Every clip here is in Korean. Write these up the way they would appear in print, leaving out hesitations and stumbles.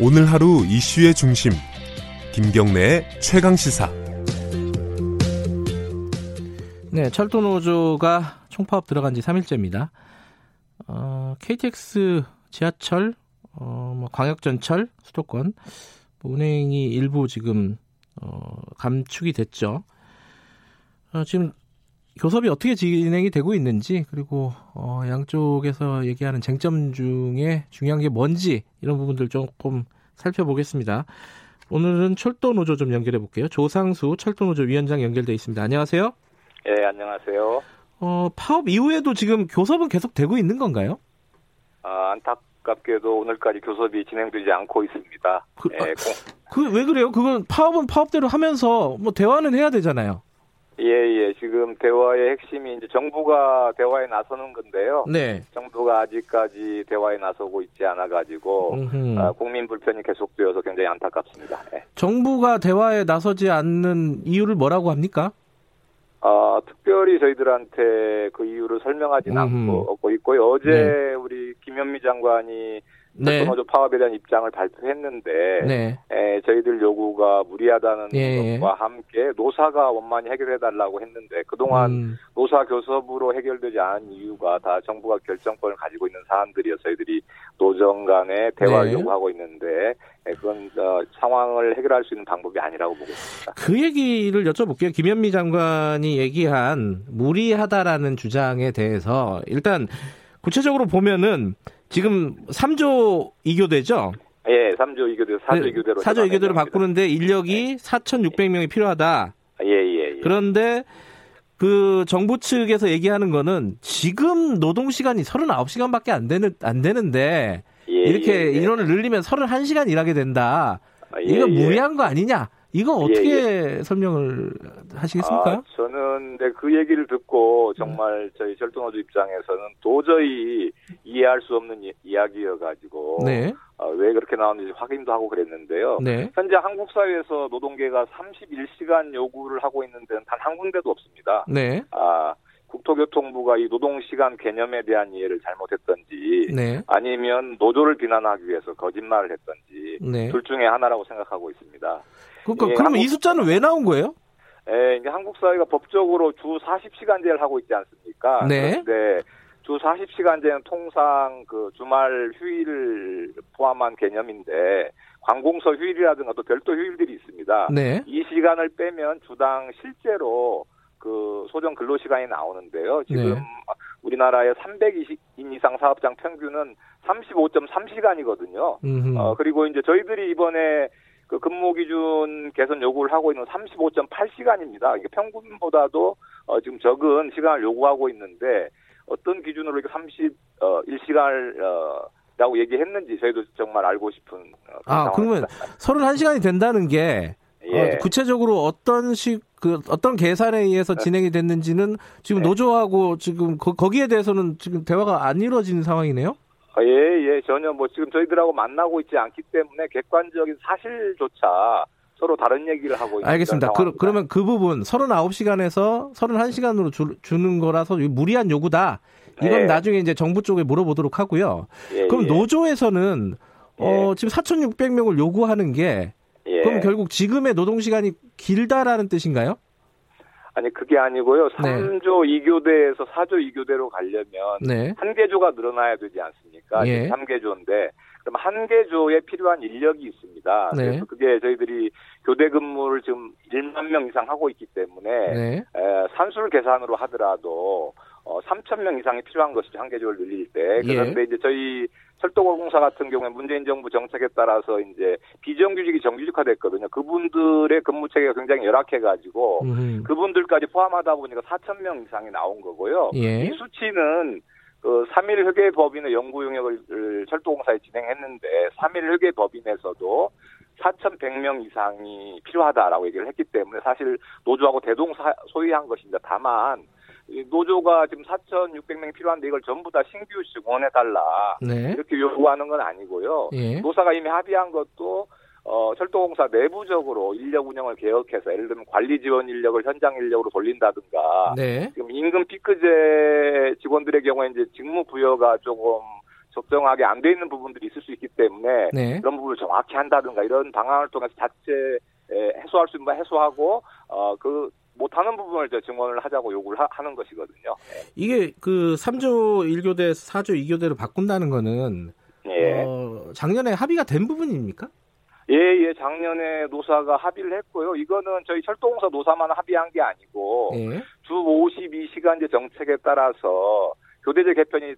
오늘 하루 이슈의 중심 김경래의 최강시사. 네, 철도노조가 총파업 들어간 지 3일째입니다. KTX, 지하철, 광역전철, 수도권 운행이 일부 지금 감축이 됐죠. 지금 교섭이 어떻게 진행이 되고 있는지, 그리고 양쪽에서 얘기하는 쟁점 중에 중요한 게 뭔지 이런 부분들 조금 살펴보겠습니다. 오늘은 철도노조 좀 연결해 볼게요. 조상수 철도노조 위원장 연결돼 있습니다. 안녕하세요. 네, 안녕하세요. 파업 이후에도 지금 교섭은 계속 되고 있는 건가요? 안타깝게도 오늘까지 교섭이 진행되지 않고 있습니다. 왜 그래요? 그건 파업은 파업대로 하면서 대화는 해야 되잖아요. 예. 지금 대화의 핵심이 이제 정부가 대화에 나서는 건데요. 네. 정부가 아직까지 대화에 나서고 있지 않아가지고 국민 불편이 계속되어서 굉장히 안타깝습니다. 예. 정부가 대화에 나서지 않는 이유를 뭐라고 합니까? 특별히 저희들한테 그 이유를 설명하지는 않고 있고요. 어제 네. 우리 김현미 장관이 철도노조 파업에 대한 입장을 발표했는데 네. 저희들 요구가 무리하다는 것과 함께 노사가 원만히 해결해달라고 했는데 그동안 노사 교섭으로 해결되지 않은 이유가 다 정부가 결정권을 가지고 있는 사안들이어서 저희들이 노정 간의 대화를 요구하고 있는데 그건 상황을 해결할 수 있는 방법이 아니라고 보고 있습니다. 그 얘기를 여쭤볼게요. 김현미 장관이 얘기한 무리하다라는 주장에 대해서 일단 구체적으로 보면은 지금 3조 2교대죠? 예, 3조 2교대, 4조 2교대로. 4조 2교대로 바꾸는데 인력이 4,600명이 필요하다. 예. 그런데 그 정부 측에서 얘기하는 거는 지금 노동시간이 39시간밖에 안 되는데 이렇게 인원을 늘리면 31시간 일하게 된다. 이거 무리한 거 아니냐? 이거 어떻게 설명을 하시겠습니까? 저는 근데 그 얘기를 듣고 정말 저희 철도노조 입장에서는 도저히 이해할 수 없는 이야기여가지고 왜 그렇게 나오는지 확인도 하고 그랬는데요. 네. 현재 한국 사회에서 노동계가 31시간 요구를 하고 있는 데는 단 한 군데도 없습니다. 네. 국토교통부가 이 노동시간 개념에 대한 이해를 잘못했던지 아니면 노조를 비난하기 위해서 거짓말을 했던지 둘 중에 하나라고 생각하고 있습니다. 그러면 이 숫자는 왜 나온 거예요? 이제 한국 사회가 법적으로 주 40시간제를 하고 있지 않습니까? 네. 그런데 주 40시간제는 통상 그 주말 휴일을 포함한 개념인데 관공서 휴일이라든가 또 별도 휴일들이 있습니다. 네. 이 시간을 빼면 주당 실제로 그 소정 근로시간이 나오는데요. 지금 우리나라의 320인 이상 사업장 평균은 35.3시간이거든요. 그리고 이제 저희들이 이번에 그 근무 기준 개선 요구를 하고 있는 35.8시간입니다. 이게 평균보다도 지금 적은 시간을 요구하고 있는데 어떤 기준으로 이렇게 31시간을 라고 얘기했는지 저희도 정말 알고 싶은 그러면 31시간이 된다는 게 구체적으로 어떤 계산에 의해서 진행이 됐는지는 지금 노조하고 지금 거기에 대해서는 지금 대화가 안 이루어지는 상황이네요. 전혀 지금 저희들하고 만나고 있지 않기 때문에 객관적인 사실조차 서로 다른 얘기를 하고 있습니다. 알겠습니다. 그러면 그 부분 39시간에서 31시간으로 주는 거라서 무리한 요구다. 이건 나중에 이제 정부 쪽에 물어보도록 하고요. 그럼 노조에서는 지금 4,600명을 요구하는 게 그럼 결국 지금의 노동시간이 길다라는 뜻인가요? 아니 그게 아니고요. 3조 2교대에서 4조 2교대로 가려면 한 개조가 늘어나야 되지 않습니까? 3개조인데 그럼 한 개조에 필요한 인력이 있습니다. 그래서 그게 저희들이 교대 근무를 지금 1만 명 이상 하고 있기 때문에 산술 계산으로 하더라도 3천 명 이상이 필요한 것이죠. 한 개조를 늘릴 때. 그런데 이제 저희 철도공사 같은 경우에 문재인 정부 정책에 따라서 이제 비정규직이 정규직화됐거든요. 그분들의 근무 체계가 굉장히 열악해가지고 그분들까지 포함하다 보니까 4천 명 이상이 나온 거고요. 이 수치는 그 3일 회계 법인의 연구 용역을 철도공사에 진행했는데 3일 회계 법인에서도 4,100명 이상이 필요하다라고 얘기를 했기 때문에 사실 노조하고 대동소이한 것입니다. 다만 노조가 지금 4,600명이 필요한데 이걸 전부 다 신규 증원해달라 이렇게 요구하는 건 아니고요. 노사가 이미 합의한 것도 철도공사 내부적으로 인력 운영을 개혁해서 예를 들면 관리 지원 인력을 현장 인력으로 돌린다든가 지금 임금 피크제 직원들의 경우에 이제 직무 부여가 조금 적정하게 안 돼 있는 부분들이 있을 수 있기 때문에 네. 그런 부분을 정확히 한다든가 이런 방안을 통해서 자체 해소할 수 있는 건 해소하고 그 못하는 부분을 이제 증언을 하자고 요구를 하는 것이거든요. 이게 그 3조 1교대, 4조 2교대로 바꾼다는 거는 예. 작년에 합의가 된 부분입니까? 예, 작년에 노사가 합의를 했고요. 이거는 저희 철도공사 노사만 합의한 게 아니고 예. 주 52시간제 정책에 따라서 교대제 개편이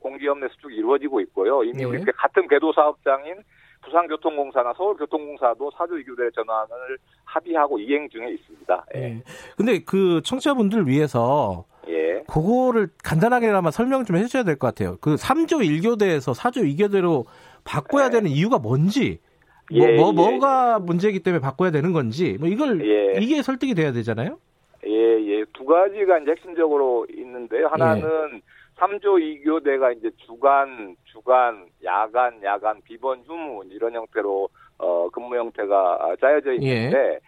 공기업 내 수축이 이루어지고 있고요. 이미 예. 우리 같은 궤도 사업장인 부산교통공사나 서울교통공사도 4조 2교대 전환을 합의하고 이행 중에 있습니다. 예. 근데 그 청취자분들 위해서 예. 그거를 간단하게나마 설명 좀 해주셔야 될 것 같아요. 그 3조 1교대에서 4조 2교대로 바꿔야 예. 되는 이유가 뭔지, 뭐가 문제이기 때문에 바꿔야 되는 건지, 뭐 이걸 예. 이게 설득이 돼야 되잖아요. 예. 두 가지가 이제 핵심적으로 있는데요. 하나는 예. 3조 2교대가 이제 주간, 야간, 비번, 휴무 이런 형태로 근무 형태가 짜여져 있는데 예.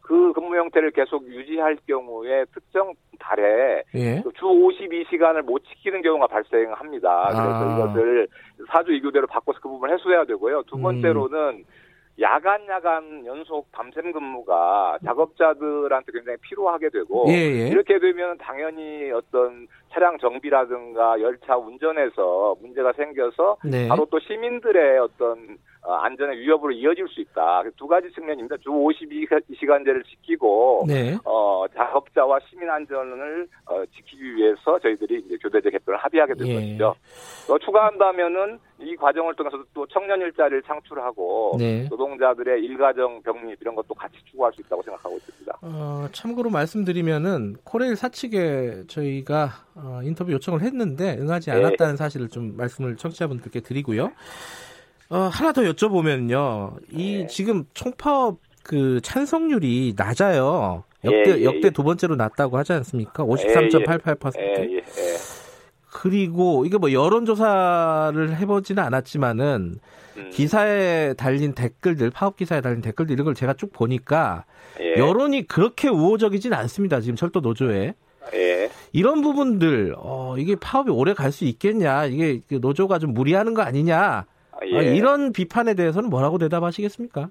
그 근무 형태를 계속 유지할 경우에 특정 달에 예. 주 52시간을 못 지키는 경우가 발생합니다. 그래서 이것을 4조 2교대로 바꿔서 그 부분을 해소해야 되고요. 두 번째로는 야간 연속 밤샘 근무가 작업자들한테 굉장히 피로하게 되고 예. 이렇게 되면 당연히 어떤 차량 정비라든가 열차 운전에서 문제가 생겨서 네. 바로 또 시민들의 어떤 안전의 위협으로 이어질 수 있다. 두 가지 측면입니다. 주 52시간제를 지키고 네. 작업자와 시민 안전을 지키기 위해서 저희들이 이제 교대제 개편을 합의하게 된 예. 것이죠. 또 추가한다면은 이 과정을 통해서도 또 청년 일자리를 창출하고 네. 노동자들의 일가정 병립 이런 것도 같이 추구할 수 있다고 생각하고 있습니다. 참고로 말씀드리면은 코레일 사측에 저희가 인터뷰 요청을 했는데 응하지 않았다는 네. 사실을 좀 말씀을 청취자분들께 드리고요. 하나 더 여쭤보면요. 이 네. 지금 총파업 그 찬성률이 낮아요. 역대 두 번째로 낮다고 하지 않습니까? 53.88%. 그리고 이게 뭐 여론조사를 해보지는 않았지만은 기사에 달린 댓글들, 파업 기사에 달린 댓글들 이런 걸 제가 쭉 보니까 예. 여론이 그렇게 우호적이진 않습니다. 지금 철도 노조에. 예. 이런 부분들, 이게 파업이 오래 갈 수 있겠냐? 이게 노조가 좀 무리하는 거 아니냐? 예. 이런 비판에 대해서는 뭐라고 대답하시겠습니까?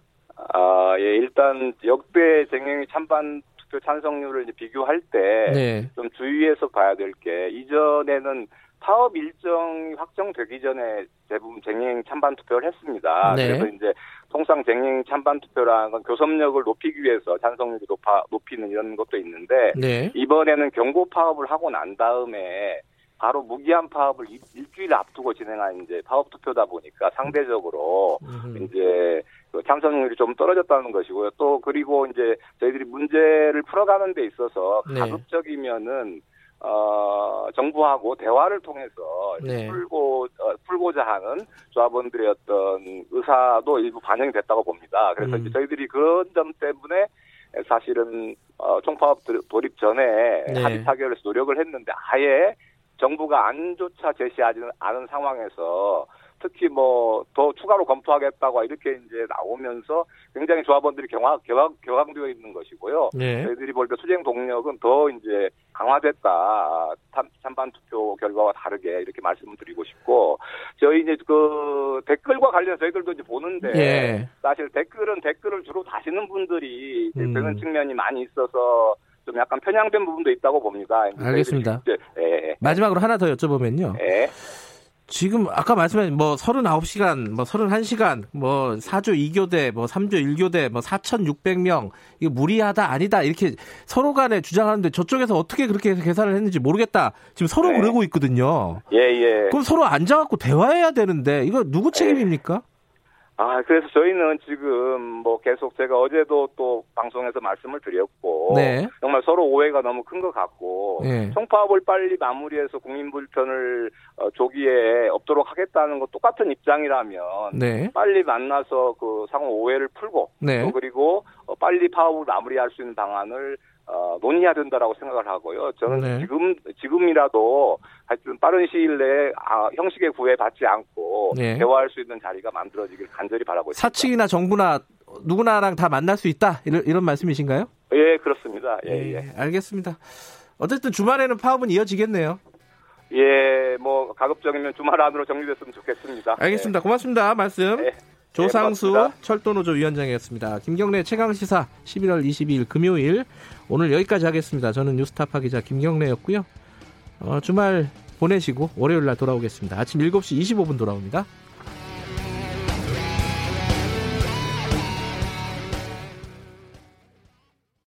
일단 역대 쟁의 찬반 투표 찬성률을 이제 비교할 때 좀 네. 주의해서 봐야 될 게 이전에는 파업 일정이 확정되기 전에 대부분 쟁의 찬반 투표를 했습니다. 네. 그래서 이제 통상 쟁의 찬반 투표라는 건 교섭력을 높이기 위해서 찬성률을 높이는 이런 것도 있는데 네. 이번에는 경고 파업을 하고 난 다음에 바로 무기한 파업을 일주일 앞두고 진행한 이제 파업 투표다 보니까 상대적으로 이제 참석률이 좀 떨어졌다는 것이고요. 또 그리고 이제 저희들이 문제를 풀어가는 데 있어서 가급적이면은 정부하고 대화를 통해서 네. 풀고자 하는 조합원들의 어떤 의사도 일부 반영이 됐다고 봅니다. 그래서 이제 저희들이 그런 점 때문에 사실은 총파업 돌입 전에 네. 합의 타결해서 노력을 했는데 아예 정부가 안조차 제시하지 않은 상황에서 특히 뭐 더 추가로 검토하겠다고 이렇게 이제 나오면서 굉장히 조합원들이 격앙되어 있는 것이고요. 네. 저희들이 볼 때 투쟁 동력은 더 이제 강화됐다. 찬반 투표 결과와 다르게 이렇게 말씀을 드리고 싶고 저희 이제 그 댓글과 관련해서 저희들도 이제 보는데 네. 사실 댓글을 주로 다시는 분들이 되는 측면이 많이 있어서 좀 약간 편향된 부분도 있다고 봅니다. 알겠습니다. 마지막으로 하나 더 여쭤보면요. 예. 지금 아까 말씀하신 뭐 39시간, 뭐 31시간, 뭐 4조 2교대, 뭐 3조 1교대, 뭐 4,600명 이게 무리하다 아니다 이렇게 서로 간에 주장하는데 저쪽에서 어떻게 그렇게 계산을 했는지 모르겠다. 지금 서로 예. 그러고 있거든요. 예예. 그럼 서로 앉아갖고 대화해야 되는데 이거 누구 책임입니까? 예. 그래서 저희는 지금 뭐 계속 제가 어제도 또 방송에서 말씀을 드렸고 네. 정말 서로 오해가 너무 큰 것 같고 네. 총파업을 빨리 마무리해서 국민 불편을 조기에 없도록 하겠다는 것 똑같은 입장이라면 네. 빨리 만나서 그 상호 오해를 풀고 네. 또 그리고 빨리 파업을 마무리할 수 있는 방안을 논의해야 된다라고 생각을 하고요. 저는 네. 지금이라도 하여튼 빠른 시일 내에 형식의 구애받지 않고 네. 대화할 수 있는 자리가 만들어지길 간절히 바라고 있습니다. 사측이나 정부나 누구나랑 다 만날 수 있다 이런 말씀이신가요? 예, 그렇습니다. 예, 알겠습니다. 어쨌든 주말에는 파업은 이어지겠네요. 예, 뭐 가급적이면 주말 안으로 정리됐으면 좋겠습니다. 알겠습니다. 예. 고맙습니다. 말씀. 예. 조상수 네, 철도노조 위원장이었습니다. 김경래 최강시사 11월 22일 금요일 오늘 여기까지 하겠습니다. 저는 뉴스타파 기자 김경래였고요. 주말 보내시고 월요일날 돌아오겠습니다. 아침 7시 25분 돌아옵니다.